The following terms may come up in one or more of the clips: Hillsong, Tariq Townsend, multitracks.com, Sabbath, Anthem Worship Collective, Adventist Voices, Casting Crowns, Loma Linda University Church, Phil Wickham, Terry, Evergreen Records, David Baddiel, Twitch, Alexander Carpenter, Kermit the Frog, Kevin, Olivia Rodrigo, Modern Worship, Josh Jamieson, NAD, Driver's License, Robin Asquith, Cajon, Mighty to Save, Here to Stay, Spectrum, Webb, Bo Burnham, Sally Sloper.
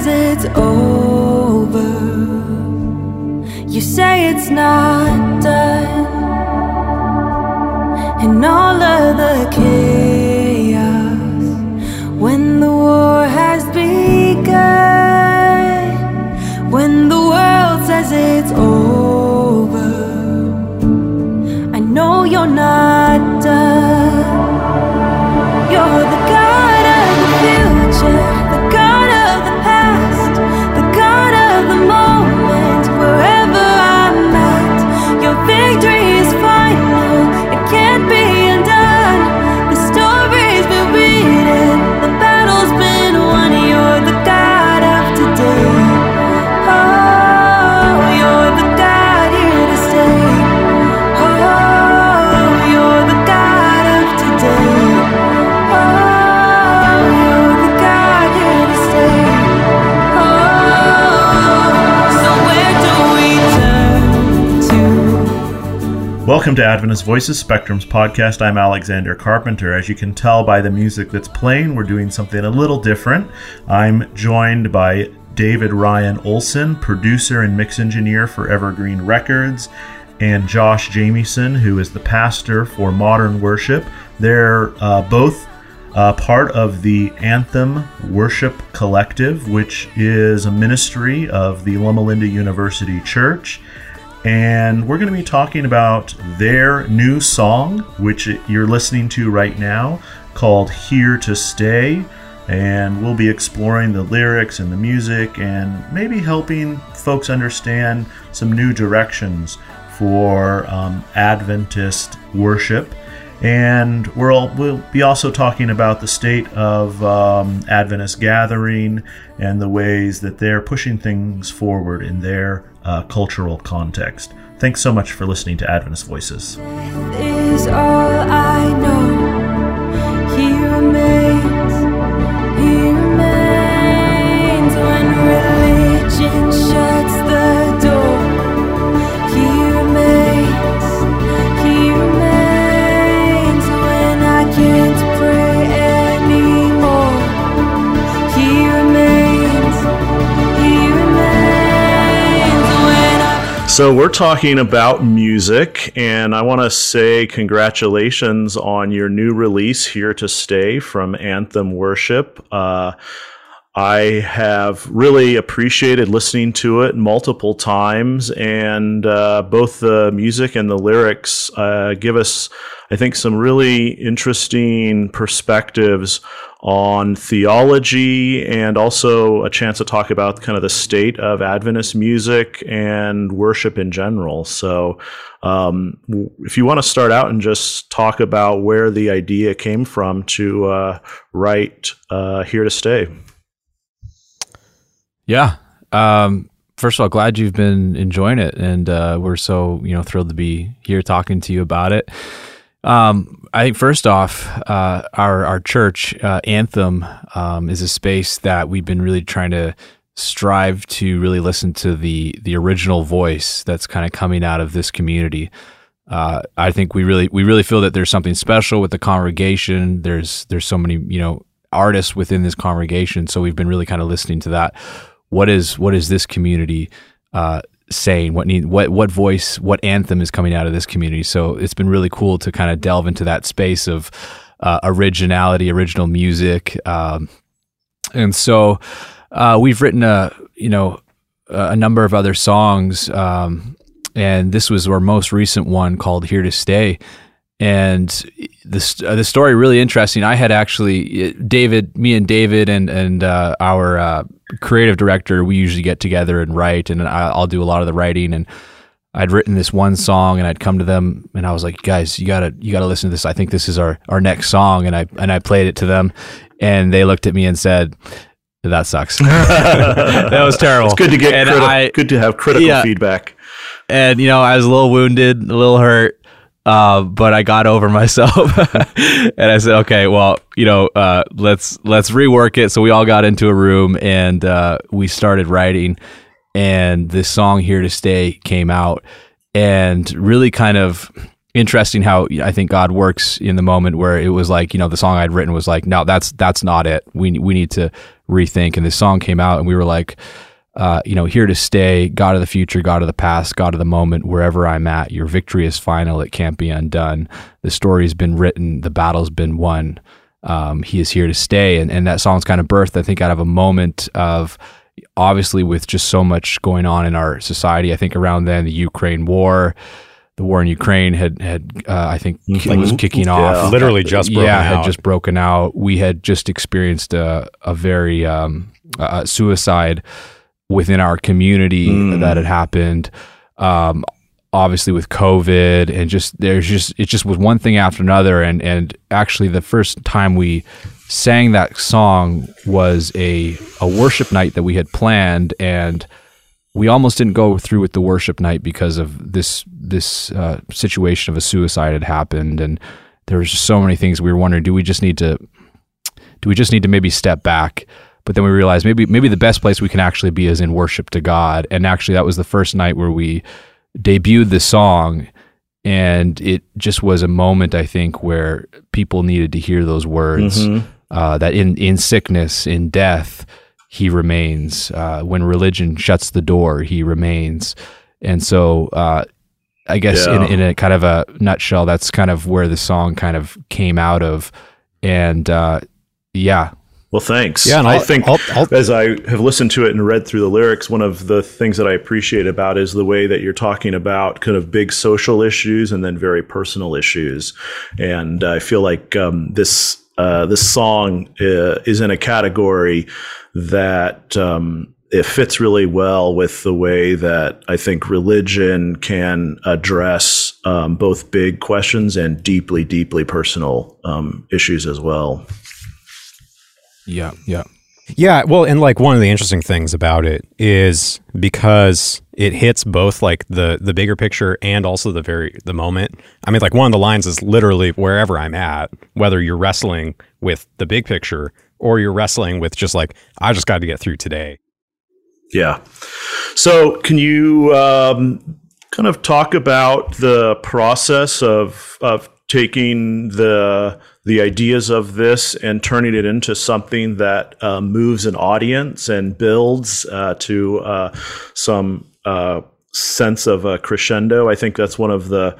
says it's over. You say it's not done. In all of the chaos, when the war has begun, when the world says it's over, I know you're not done. You're the God of the future, welcome to Adventist Voices, Spectrum's podcast. I'm Alexander Carpenter. As you can tell by the music that's playing, we're doing something a little different. I'm joined by David Ryan Olson, producer and mix engineer for Evergreen Records, and Josh Jamieson, who is the pastor for Modern Worship. They're both part of the Anthem Worship Collective, which is a ministry of the Loma Linda University Church. And we're going to be talking about their new song, which you're listening to right now, called Here to Stay. And we'll be exploring the lyrics and the music and maybe helping folks understand some new directions for Adventist worship. And we'll be also talking about the state of Adventist gathering and the ways that they're pushing things forward in their cultural context. Thanks so much for listening to Adventist Voices. Death is all I know. He remains when religion shuts the door. He remains when I can't pray anymore. So we're talking about music, and I want to say congratulations on your new release, Here to Stay, from Anthem Worship. I have really appreciated listening to it multiple times, and both the music and the lyrics give us, I think, some really interesting perspectives on theology, and also a chance to talk about kind of the state of Adventist music and worship in general. So if you want to start out and just talk about where the idea came from to write Here to Stay. Yeah. First of all, glad you've been enjoying it, and we're so thrilled to be here talking to you about it. I think first off, our church, Anthem, is a space that we've been really trying to strive to really listen to the original voice that's kind of coming out of this community. I think we really feel that there's something special with the congregation. There's so many, artists within this congregation. So we've been really kind of listening to that. What is this community, saying, what voice, what anthem is coming out of this community? So it's been really cool to kind of delve into that space of originality, original music, and so we've written a number of other songs, and this was our most recent one called Here to Stay. And the story really interesting. I had actually David and our creative director, we usually get together and write, and I'll do a lot of the writing. And I'd written this one song, and I'd come to them, and I was like, "Guys, you gotta listen to this. I think this is our next song." And I played it to them, and they looked at me and said, "That sucks. That was terrible." It's good to get good to have critical feedback. And I was a little wounded, a little hurt. But I got over myself and I said, okay, well, let's rework it. So we all got into a room and, we started writing, and this song Here to Stay came out, and really kind of interesting how I think God works in the moment, where it was like, you know, the song I'd written was like, no, that's not it. We need to rethink. And this song came out and we were like, you know, here to stay, God of the future, God of the past, God of the moment, wherever I'm at, your victory is final. It can't be undone. The story has been written. The battle's been won. He is here to stay. And that song's kind of birthed, I think, out of a moment of, obviously, with just so much going on in our society. I think around then, the Ukraine war, the war in Ukraine had I think it was kicking off. Yeah. Literally just broken out. Yeah, had just broken out. We had just experienced a very suicide within our community that had happened. Obviously with COVID, and just it just was one thing after another. And actually the first time we sang that song was a worship night that we had planned, and we almost didn't go through with the worship night because of this situation of a suicide had happened, and there was just so many things we were wondering, do we just need to maybe step back? But then we realized maybe the best place we can actually be is in worship to God. And actually that was the first night where we debuted the song, and it just was a moment, I think, where people needed to hear those words, that in sickness, in death, he remains. When religion shuts the door, he remains. And so I guess in a kind of a nutshell, that's kind of where the song kind of came out of. And well, thanks. Yeah, and I think as I have listened to it and read through the lyrics, one of the things that I appreciate about is the way that you're talking about kind of big social issues and then very personal issues. And I feel like this song is in a category that it fits really well with the way that I think religion can address both big questions and deeply, deeply personal issues as well. Yeah. Well, and like one of the interesting things about it is because it hits both like the bigger picture and also the moment. I mean, like one of the lines is literally wherever I'm at, whether you're wrestling with the big picture or you're wrestling with just like, I just got to get through today. Yeah. So can you kind of talk about the process of taking the ideas of this and turning it into something that moves an audience and builds to some sense of a crescendo? I think that's one of the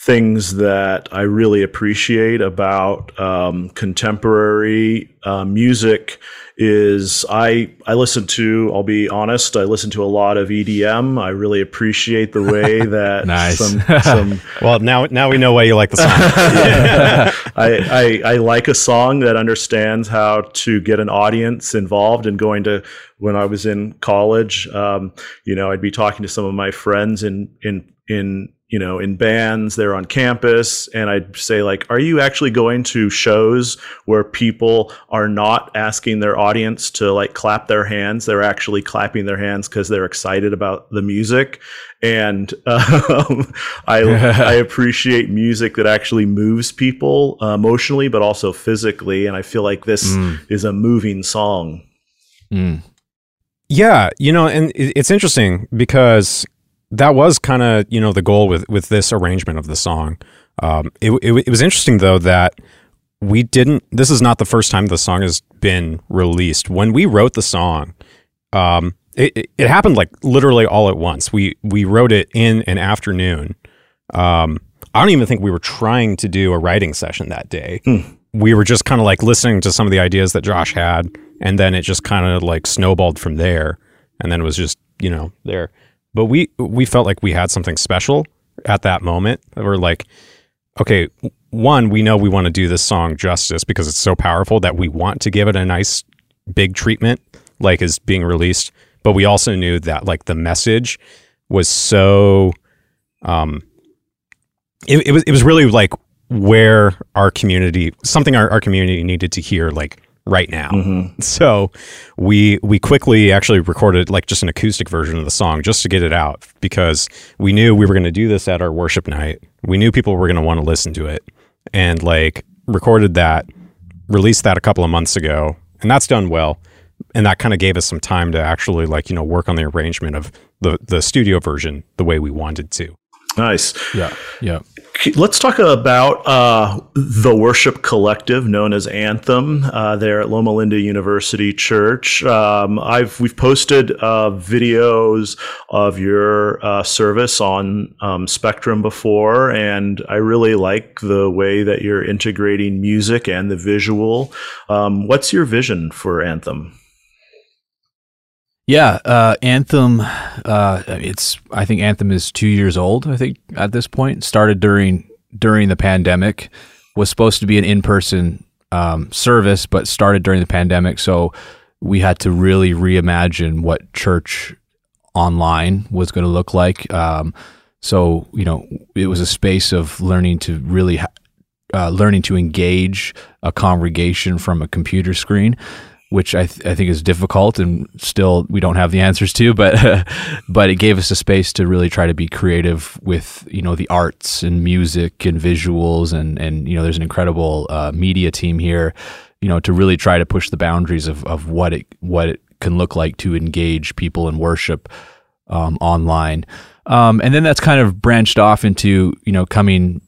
things that I really appreciate about contemporary music is I'll be honest, I listen to a lot of EDM. I really appreciate the way that some well, now we know why you like the song. I like a song that understands how to get an audience involved. And when I was in college, you know, I'd be talking to some of my friends in bands there on campus. And I'd say like, are you actually going to shows where people are not asking their audience to like clap their hands? They're actually clapping their hands because they're excited about the music. And I appreciate music that actually moves people emotionally, but also physically. And I feel like this is a moving song. Yeah, you know, and it's interesting because that was kind of, you know, the goal with this arrangement of the song. It was interesting, though, that this is not the first time the song has been released. When we wrote the song, it happened like literally all at once. We wrote it in an afternoon. I don't even think we were trying to do a writing session that day. We were just kind of like listening to some of the ideas that Josh had, and then it just kind of like snowballed from there. And then it was just, you know, there. But we felt like we had something special at that moment. We're like, okay, one, we know we want to do this song justice because it's so powerful that we want to give it a nice big treatment, like is being released. But we also knew that like the message was so, it was really like where our community, something our community needed to hear like right now. So we quickly actually recorded like just an acoustic version of the song just to get it out, because we knew we were going to do this at our worship night. We knew people were going to want to listen to it, and like recorded that, released that a couple of months ago, and that's done well. And that kind of gave us some time to actually like, you know, work on the arrangement of the studio version the way we wanted to. Nice. Yeah. Yeah. Let's talk about the worship collective known as Anthem there at Loma Linda University Church. We've posted videos of your service on Spectrum before, and I really like the way that you're integrating music and the visual. What's your vision for Anthem? Yeah, Anthem. I think Anthem is 2 years old, I think, at this point. Started during the pandemic. Was supposed to be an in-person service, but started during the pandemic. So we had to really reimagine what church online was going to look like. So it was a space of learning to really learning to engage a congregation from a computer screen, which I think is difficult, and still we don't have the answers to, but it gave us a space to really try to be creative with, the arts and music and visuals, and there's an incredible media team here, to really try to push the boundaries of what it can look like to engage people in worship online. And then that's kind of branched off into, coming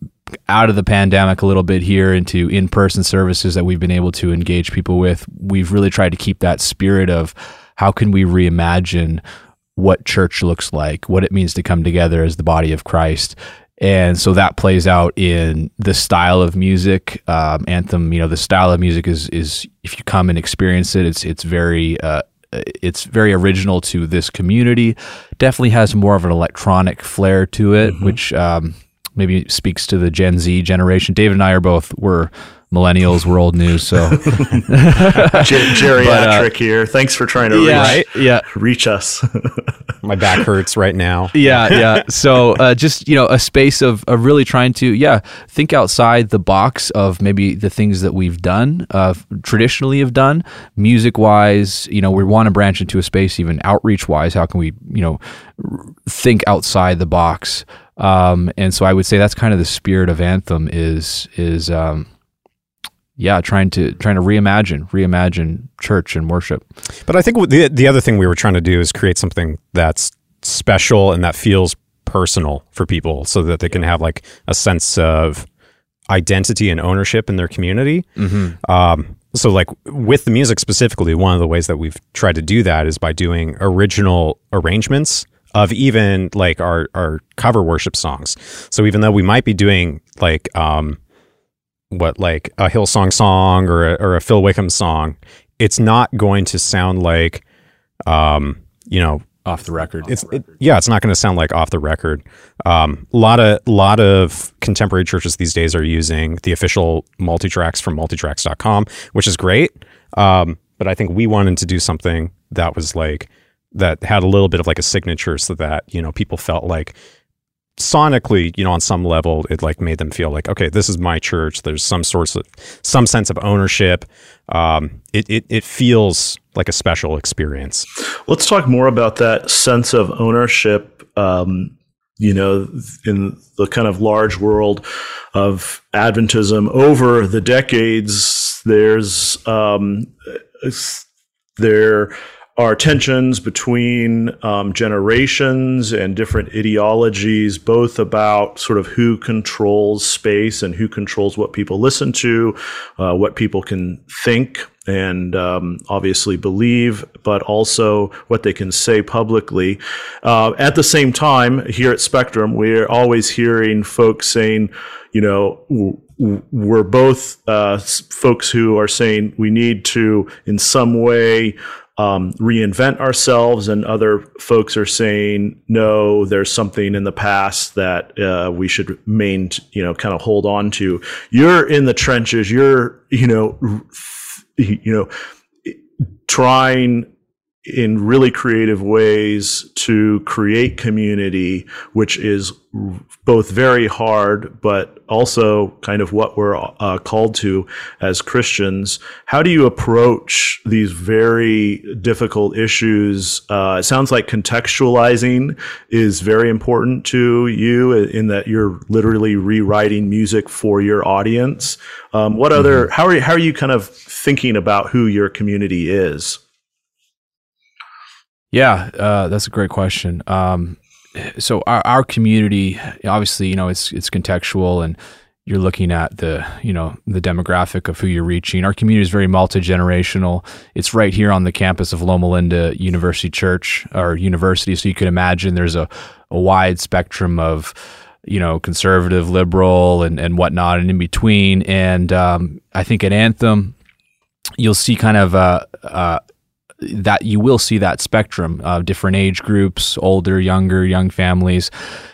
out of the pandemic a little bit here into in-person services that we've been able to engage people with. We've really tried to keep that spirit of how can we reimagine what church looks like, what it means to come together as the body of Christ. And so that plays out in the style of music. Anthem, the style of music is if you come and experience it, it's very original to this community. Definitely has more of an electronic flair to it, mm-hmm. which, maybe speaks to the Gen Z generation. David and I were millennials. We're old news, so geriatric here. Thanks for trying to reach us. My back hurts right now. Yeah. So just a space of really trying to think outside the box of maybe the things that we've done traditionally have done music wise. We want to branch into a space even outreach wise. How can we think outside the box? And so I would say that's kind of the spirit of Anthem is trying to reimagine church and worship. But I think the other thing we were trying to do is create something that's special and that feels personal for people, so that they can have like a sense of identity and ownership in their community. Mm-hmm. So like with the music specifically, one of the ways that we've tried to do that is by doing original arrangements of even like our cover worship songs. So even though we might be doing like a Hillsong song or a Phil Wickham song, it's not going to sound like off the record. It's not going to sound like off the record. A lot of contemporary churches these days are using the official multitracks from multitracks.com, which is great. But I think we wanted to do something that was like, that had a little bit of like a signature, so that, people felt like sonically, on some level, it like made them feel like, okay, this is my church. There's some sense of ownership. It feels like a special experience. Let's talk more about that sense of ownership, in the kind of large world of Adventism over the decades. There are tensions between generations and different ideologies, both about sort of who controls space and who controls what people listen to, what people can think and obviously believe, but also what they can say publicly. At the same time, here at Spectrum, we're always hearing folks saying, we're both folks who are saying we need to, in some way, reinvent ourselves, and other folks are saying, no, there's something in the past that we should kind of hold on to. You're in the trenches. You're, trying in really creative ways to create community, which is both very hard, but also kind of what we're called to as Christians. How do you approach these very difficult issues? It sounds like contextualizing is very important to you, in that you're literally rewriting music for your audience. How are you kind of thinking about who your community is? Yeah, that's a great question. so our community, obviously, you know, it's contextual, and you're looking at the, you know, the demographic of who you're reaching. Our community is very multi-generational. It's right here on the campus of Loma Linda University Church or University. So you can imagine there's a wide spectrum of, you know, conservative, liberal, and whatnot, and in between. And I think at Anthem, you'll see kind of that you will see that spectrum of different age groups, older, younger, young families.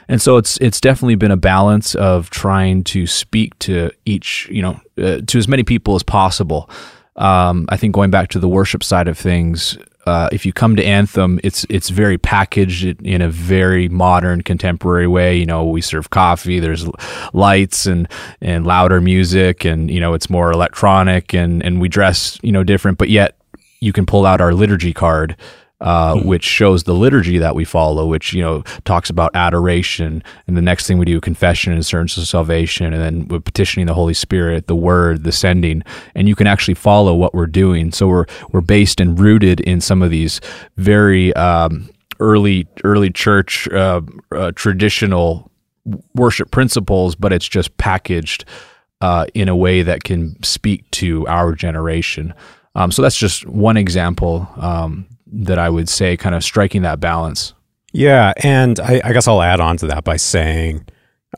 And so it's definitely been a balance of trying to speak to each, you know, to as many people as possible. I think going back to the worship side of things, if you come to Anthem, it's very packaged in a very modern, contemporary way. You know, we serve coffee, there's lights and louder music, and, you know, it's more electronic, and we dress, you know, different, but yet you can pull out our liturgy card, which shows the liturgy that we follow, which, you know, talks about adoration, and the next thing we do, confession and assurance of salvation, and then we're petitioning the Holy Spirit, the Word, the sending, and you can actually follow what we're doing. So we're based and rooted in some of these very early church traditional worship principles, but it's just packaged in a way that can speak to our generation. So that's just one example that I would say kind of striking that balance. Yeah, and I guess I'll add on to that by saying,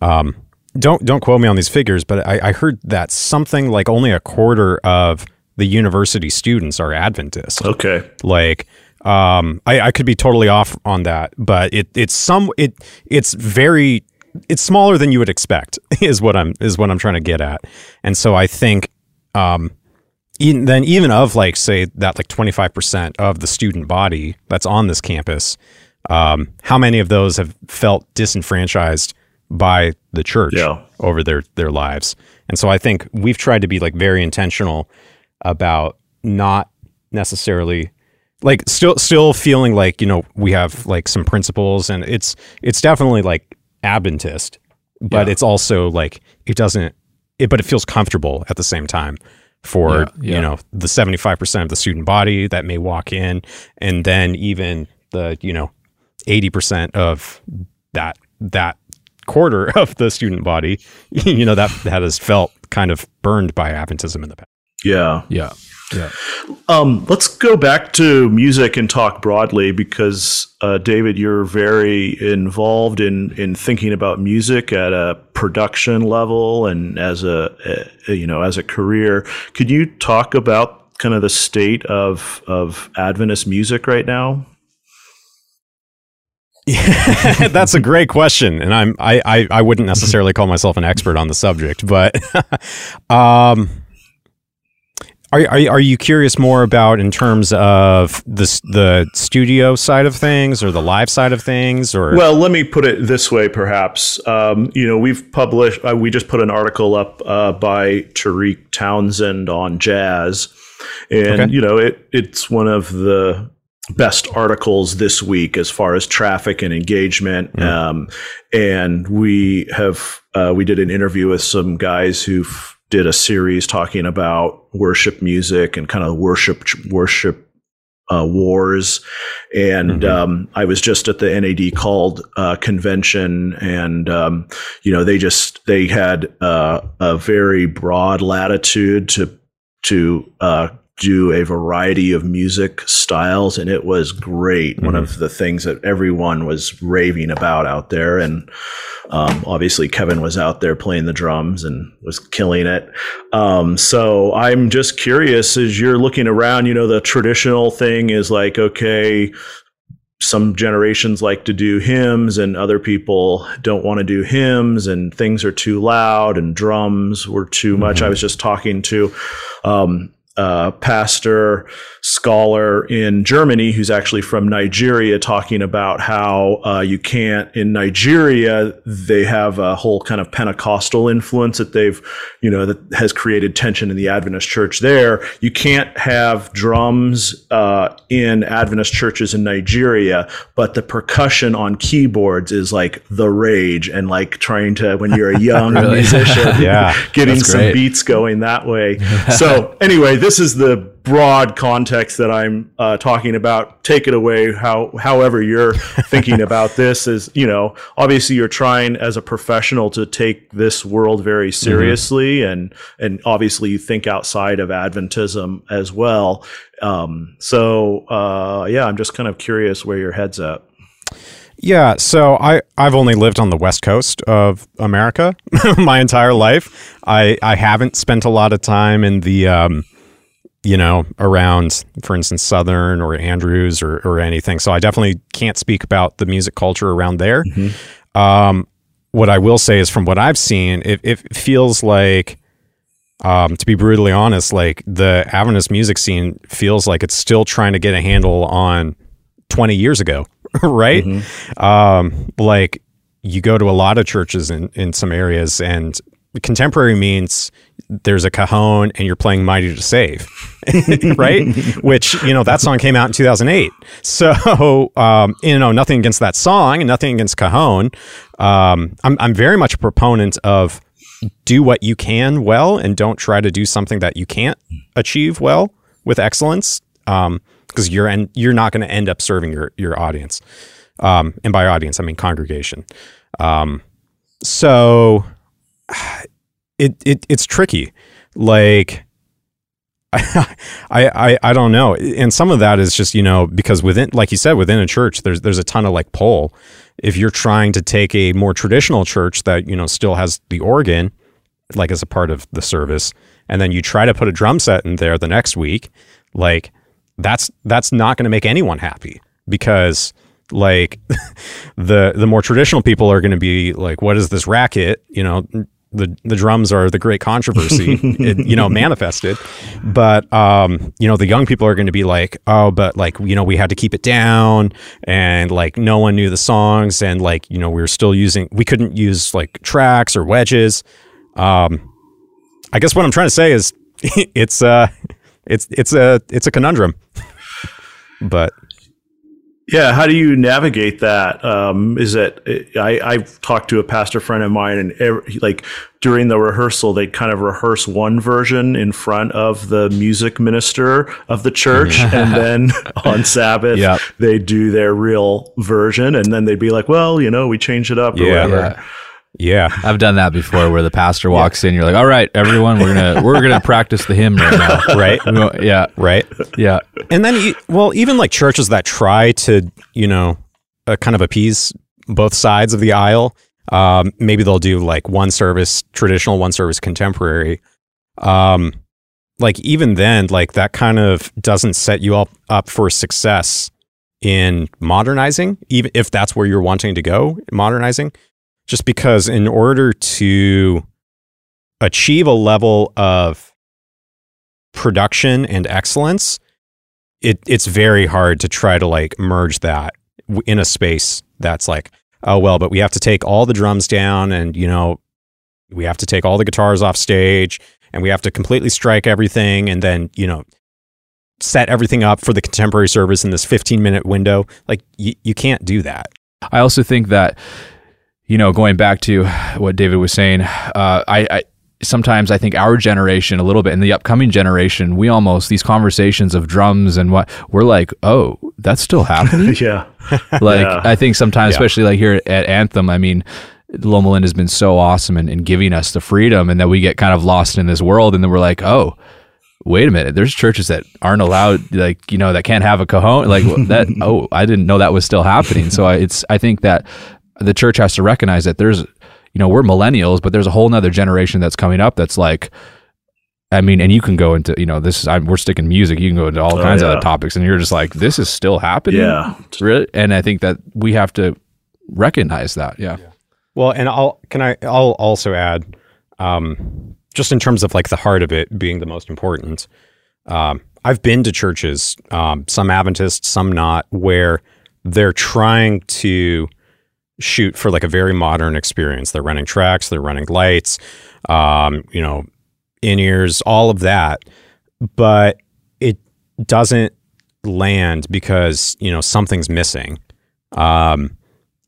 don't quote me on these figures, but I heard that something like only a quarter of the university students are Adventist. Okay. Like, I could be totally off on that, but it's smaller than you would expect is what I'm trying to get at. And so I think, even of, like, say that, like, 25% of the student body that's on this campus, how many of those have felt disenfranchised by the church over their lives? And so I think we've tried to be, like, very intentional about not necessarily, like, still feeling like, you know, we have, like, some principles, and it's definitely, like, Adventist, but it's also, like, but it feels comfortable at the same time for, you know, the 75% of the student body that may walk in, and then even the, you know, 80% of that quarter of the student body, you know, that has felt kind of burned by Adventism in the past. Yeah. Let's go back to music and talk broadly, because David, you're very involved in thinking about music at a production level and as a career. Could you talk about kind of the state of Adventist music right now? Yeah, that's a great question, and I wouldn't necessarily call myself an expert on the subject, but Are you curious more about in terms of the studio side of things or the live side of things? Or, well, let me put it this way, perhaps. You know, we've published. We just put an article up by Tariq Townsend on jazz, and you know, it's one of the best articles this week as far as traffic and engagement. Mm-hmm. And we have we did an interview with some guys who've did a series talking about worship music and kind of worship wars. And I was just at the NAD called convention, and you know, they had a very broad latitude to do a variety of music styles, and it was great. Mm-hmm. One of the things that everyone was raving about out there, and obviously Kevin was out there playing the drums and was killing it. So I'm just curious, as you're looking around, you know, the traditional thing is like, okay, some generations like to do hymns and other people don't want to do hymns, and things are too loud and drums were too much. I was just talking to pastor, scholar in Germany, who's actually from Nigeria, talking about how you can't, in Nigeria, they have a whole kind of Pentecostal influence that they've, you know, that has created tension in the Adventist church there. You can't have drums in Adventist churches in Nigeria, but the percussion on keyboards is like the rage, and like trying to, when you're a young musician, getting some beats going that way. So anyway, this is the broad context that I'm talking about. Take it away however you're thinking about this. Is, you know, obviously you're trying as a professional to take this world very seriously, mm-hmm. and obviously you think outside of Adventism as well. Yeah, I'm just kind of curious where your head's at. Yeah, so I've only lived on the West Coast of America my entire life. I haven't spent a lot of time in the, around, for instance, Southern or Andrews or anything. So I definitely can't speak about the music culture around there. Mm-hmm. What I will say is from what I've seen, it feels like, to be brutally honest, like the Adventist music scene feels like it's still trying to get a handle on 20 years ago. Right? Mm-hmm. Like you go to a lot of churches in some areas, and contemporary means there's a Cajon and you're playing Mighty to Save, right? Which, that song came out in 2008. So, nothing against that song and nothing against Cajon. I'm very much a proponent of do what you can well and don't try to do something that you can't achieve well with excellence. Because you're not going to end up serving your audience, and by audience I mean congregation. So it's tricky. Like I don't know, and some of that is just because within, like you said, within a church there's a ton of like pull. If you're trying to take a more traditional church that still has the organ like as a part of the service, and then you try to put a drum set in there the next week, like. That's not going to make anyone happy, because like the more traditional people are going to be like, what is this racket? The drums are the great controversy, manifested. But, the young people are going to be like, oh, but like, we had to keep it down, and like no one knew the songs, and like, we were still we couldn't use like tracks or wedges. I guess what I'm trying to say is It's a conundrum, but yeah. How do you navigate that? I've talked to a pastor friend of mine, and during the rehearsal, they kind of rehearse one version in front of the music minister of the church. And then on Sabbath, yep. They do their real version. And then they'd be like, well, we changed it up or whatever. Yeah. Yeah, I've done that before, where the pastor walks in. You're like, "All right, everyone, we're gonna practice the hymn right now, right? Yeah, right, yeah." And then, even like churches that try to, kind of appease both sides of the aisle. Maybe they'll do like one service traditional, one service contemporary. Like even then, like that kind of doesn't set you up for success in modernizing, even if that's where you're wanting to go, modernizing. Just because in order to achieve a level of production and excellence, it's very hard to try to like merge that in a space that's like, oh, well, but we have to take all the drums down, and, we have to take all the guitars off stage, and we have to completely strike everything, and then, set everything up for the contemporary service in this 15-minute window. Like you can't do that. I also think that, going back to what David was saying, sometimes I think our generation a little bit, and the upcoming generation, these conversations of drums and what, we're like, oh, that's still happening? Yeah. Like, yeah. I think sometimes, especially like here at Anthem, I mean, Loma Linda has been so awesome in giving us the freedom, and that we get kind of lost in this world, and then we're like, oh, wait a minute, there's churches that aren't allowed, like, that can't have a Cajon, like that, oh, I didn't know that was still happening. So I think that the church has to recognize that there's, we're millennials, but there's a whole nother generation that's coming up that's like, I mean, and you can go into, we're sticking music, you can go into all kinds of other topics, and you're just like, this is still happening. Yeah. Really? And I think that we have to recognize that. Yeah. Well, and I'll also add, just in terms of like the heart of it being the most important, I've been to churches, some Adventists, some not, where they're trying to shoot for like a very modern experience. They're running tracks, they're running lights, in-ears, all of that. But it doesn't land because, something's missing.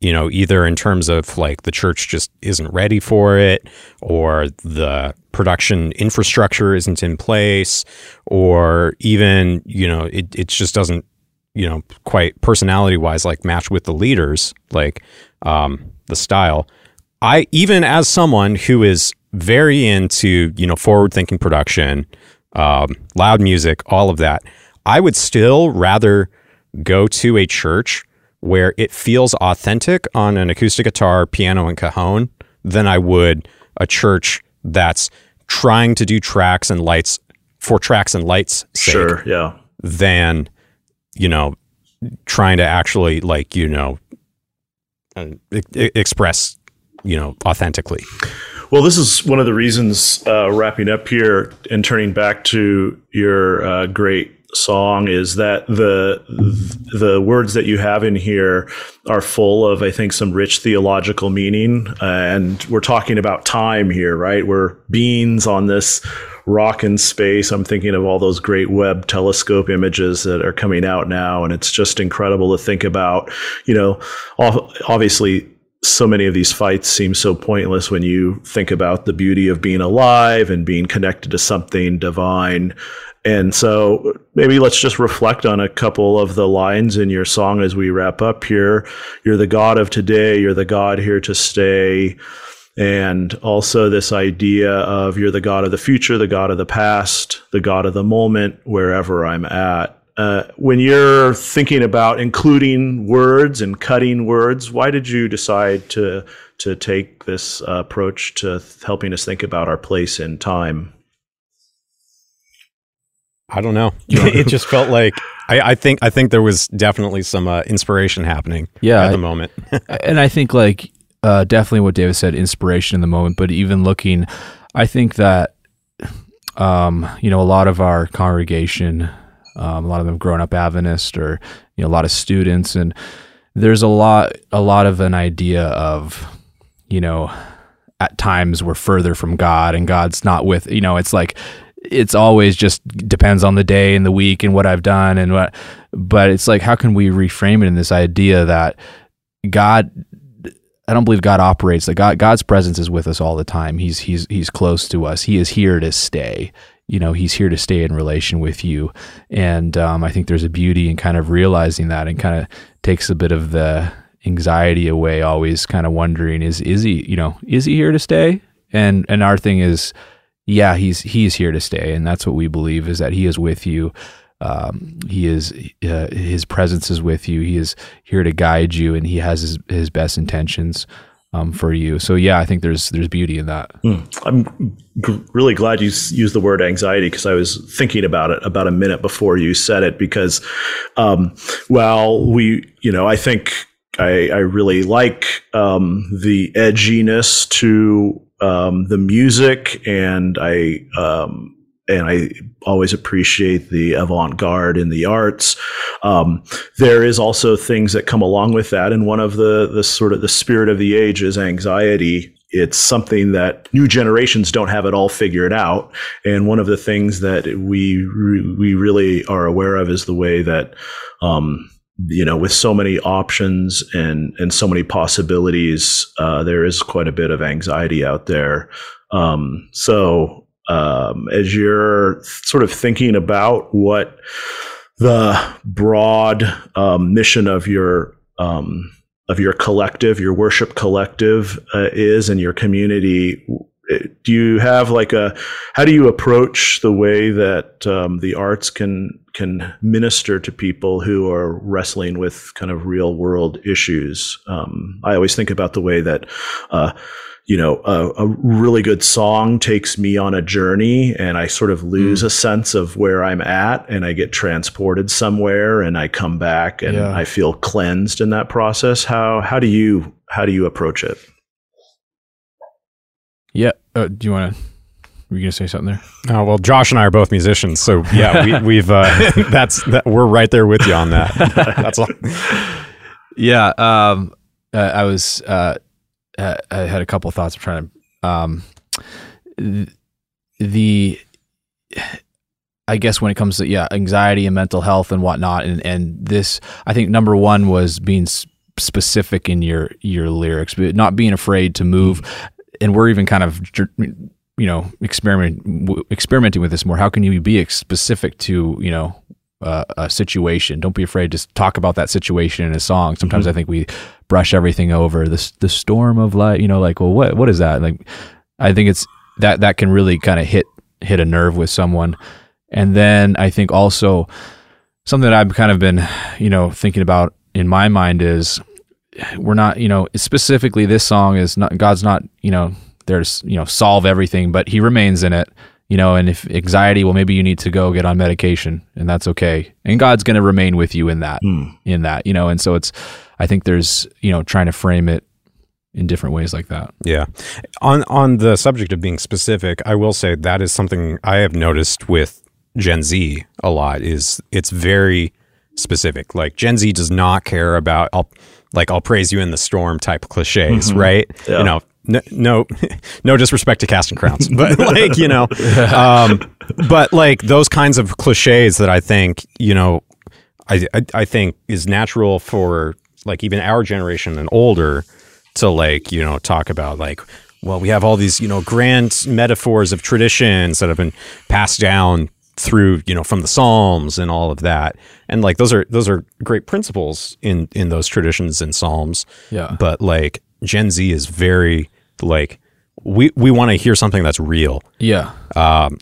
you know, either in terms of like the church just isn't ready for it, or the production infrastructure isn't in place, or even, you know, it just doesn't, you know, quite personality wise, like match with the leaders, like the style. I, even as someone who is very into, you know, forward thinking production, loud music, all of that, I would still rather go to a church where it feels authentic on an acoustic guitar, piano, and cajon than I would a church that's trying to do tracks and lights for tracks and lights sake, sure, yeah, than, you know, trying to actually, like, you know, express, you know, authentically. Well, this is one of the reasons, wrapping up here and turning back to your great song, is that the words that you have in here are full of, I think, some rich theological meaning. And we're talking about time here, right? We're beings on this rock in space. I'm thinking of all those great Webb telescope images that are coming out now. And it's just incredible to think about, you know, obviously, so many of these fights seem so pointless when you think about the beauty of being alive and being connected to something divine. And so maybe let's just reflect on a couple of the lines in your song as we wrap up here. You're the God of today. You're the God here to stay. And also this idea of you're the God of the future, the God of the past, the God of the moment, wherever I'm at. When you're thinking about including words and cutting words, why did you decide to take this approach to helping us think about our place in time? I don't know. It just felt like I think there was definitely some inspiration happening at the moment. And I think, like, definitely what David said, inspiration in the moment, but even looking, I think that, you know, a lot of our congregation, a lot of them grown up Adventist, or, you know, a lot of students, and there's a lot of an idea of, you know, at times we're further from God and God's not with, you know, it's like, it's always just depends on the day and the week and what I've done and what, but it's like, how can we reframe it in this idea that God, I don't believe God operates, that God's presence is with us all the time. He's close to us. He is here to stay. You know, he's here to stay in relation with you. And I think there's a beauty in kind of realizing that, and kind of takes a bit of the anxiety away, always kind of wondering, is he here to stay? And our thing is, yeah, he's here to stay. And that's what we believe, is that he is with you. He is, his presence is with you. He is here to guide you, and he has his best intentions for you. So yeah, I think there's beauty in that. I'm really glad you used the word anxiety, because I was thinking about it about a minute before you said it, because while we, you know, I think I really like the edginess to the music, and I always appreciate the avant-garde in the arts. There is also things that come along with that. And one of the sort of the spirit of the age is anxiety. It's something that new generations don't have it all figured out. And one of the things that we really are aware of is the way that, you know, with so many options and so many possibilities, there is quite a bit of anxiety out there. As you're sort of thinking about what the broad mission of your collective, your worship collective, is, and your community, do you have like how do you approach the way that the arts can minister to people who are wrestling with kind of real world issues? I always think about the way that you know, a really good song takes me on a journey, and I sort of lose a sense of where I'm at, and I get transported somewhere, and I come back, and I feel cleansed in that process. How do you approach it? Yeah. Do you want to? Were you gonna say something there? Oh, well, Josh and I are both musicians, so yeah, we've we're right there with you on that. That's all. Yeah. I was. I had a couple of thoughts. I'm trying to, I guess when it comes to, anxiety and mental health and whatnot, and this, I think number one was being specific in your lyrics, but not being afraid to move. And we're even kind of, you know, experimenting with this more. How can you be specific to, you know, a situation? Don't be afraid to talk about that situation in a song. Sometimes I think we brush everything over. The storm of life, you know, like, well, what is that? Like, I think it's that can really kind of hit a nerve with someone. And then I think also something that I've kind of been, you know, thinking about in my mind is we're not, you know, specifically this song is not, God's not, you know, there's, you know, solve everything, but he remains in it. You know, and if anxiety, well, maybe you need to go get on medication, and that's okay. And God's going to remain with you in that, you know. And so it's, I think there's, you know, trying to frame it in different ways like that. Yeah. On the subject of being specific, I will say that is something I have noticed with Gen Z a lot is it's very specific. Like Gen Z does not care about, I'll praise you in the storm type cliches, right? Yeah. You know, no disrespect to Casting Crowns, but like, you know, but like those kinds of cliches that I think, you know, I think is natural for like even our generation and older to like, you know, talk about like, well, we have all these, you know, grand metaphors of traditions that have been passed down through, you know, from the Psalms and all of that. And like, those are great principles in those traditions and Psalms. Yeah. But like, Gen Z is very like we want to hear something that's real. Yeah.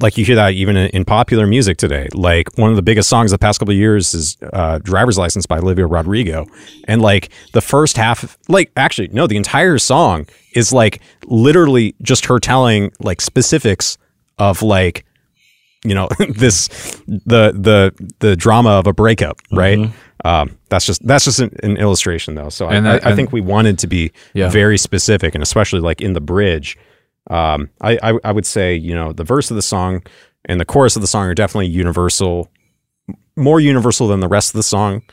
Like you hear that even in popular music today. Like one of the biggest songs the past couple of years is Driver's License by Olivia Rodrigo. And like the first half, like actually, no, the entire song is like literally just her telling like specifics of like, you know, the drama of a breakup, right? That's just an illustration though. So I think we wanted to be very specific, and especially like in the bridge, I would say, you know, the verse of the song and the chorus of the song are definitely universal, more universal than the rest of the song.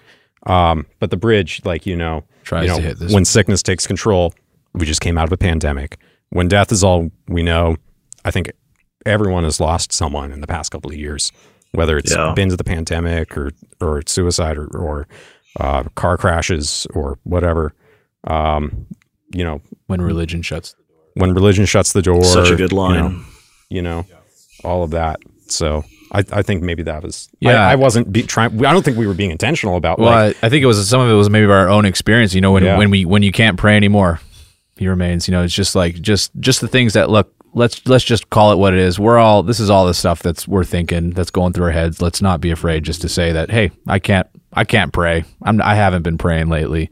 But the bridge, like, you know, tries to hit this. When sickness takes control, we just came out of a pandemic. When death is all we know, I think everyone has lost someone in the past couple of years, whether it's been to the pandemic or suicide or car crashes or whatever. You know, when religion shuts the door, such a good line, you know, all of that. So I think maybe that was, I wasn't trying, I don't think we were being intentional about. Well, like, I think it was, some of it was maybe our own experience, you know, when you can't pray anymore, he remains, you know, it's just like, just the things that look, Let's just call it what it is. This is all the stuff we're thinking, that's going through our heads. Let's not be afraid just to say that, hey, I can't pray. I haven't been praying lately,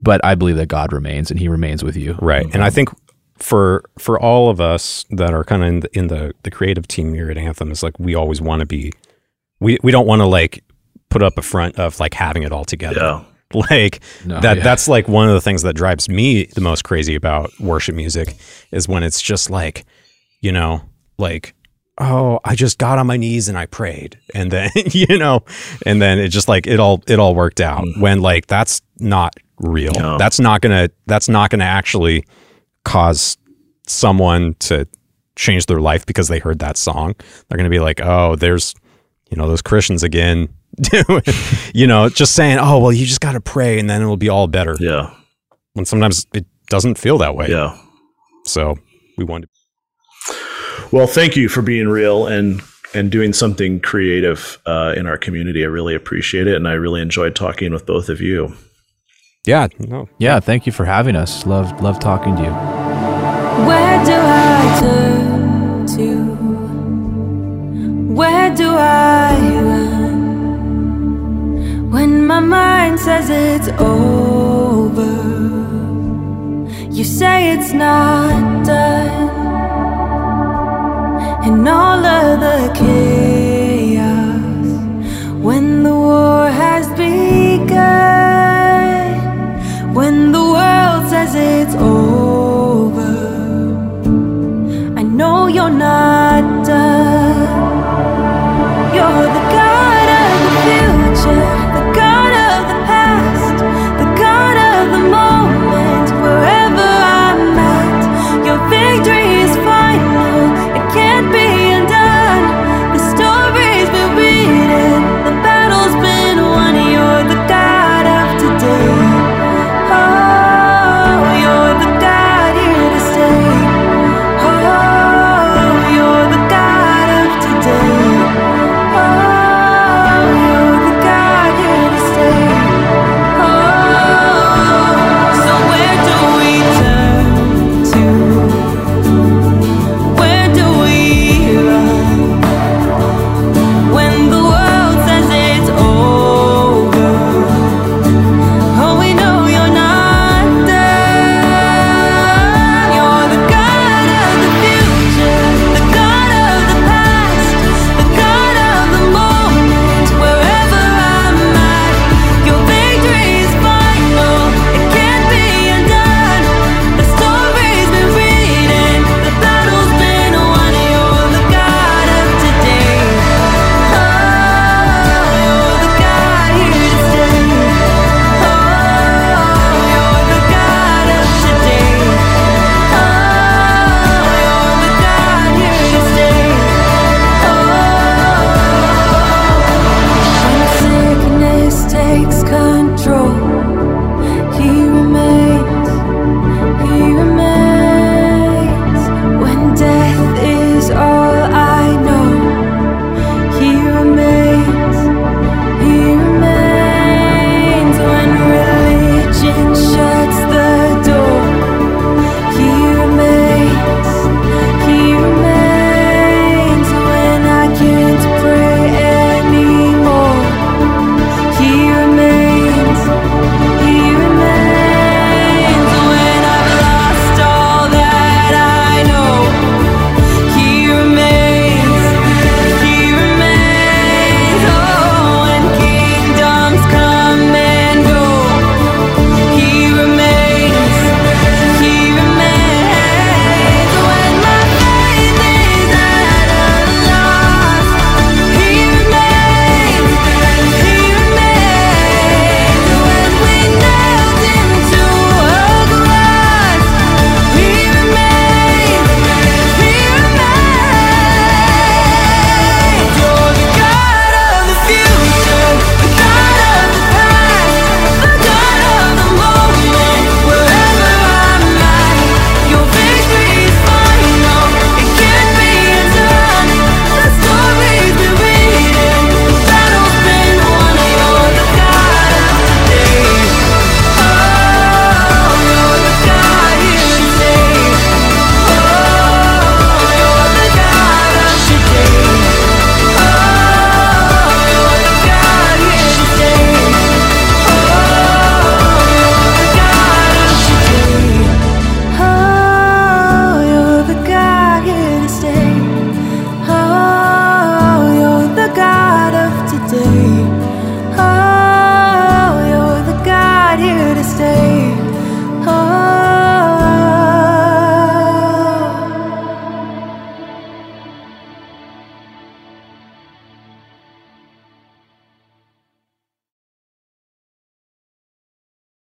but I believe that God remains and he remains with you. Right. And I think for all of us that are kind of in the creative team here at Anthem, it's like, we always want to be, we don't want to like put up a front of like having it all together. Yeah. Like that's like one of the things that drives me the most crazy about worship music is when it's just like, you know, like, oh, I just got on my knees and I prayed, and then, you know, and then it just like it all worked out. When like that's not real. No. That's not gonna actually cause someone to change their life because they heard that song. They're gonna be like, oh, there's, you know, those Christians again, you know, just saying, oh, well, you just gotta pray and then it'll be all better. Yeah. When sometimes it doesn't feel that way. Yeah. So we wanted. Well, thank you for being real and doing something creative in our community. I really appreciate it, and I really enjoyed talking with both of you. Yeah. No. Yeah, thank you for having us. Love talking to you. Where do I turn to? Where do I run? When my mind says it's over, you say it's not done. And all of the kids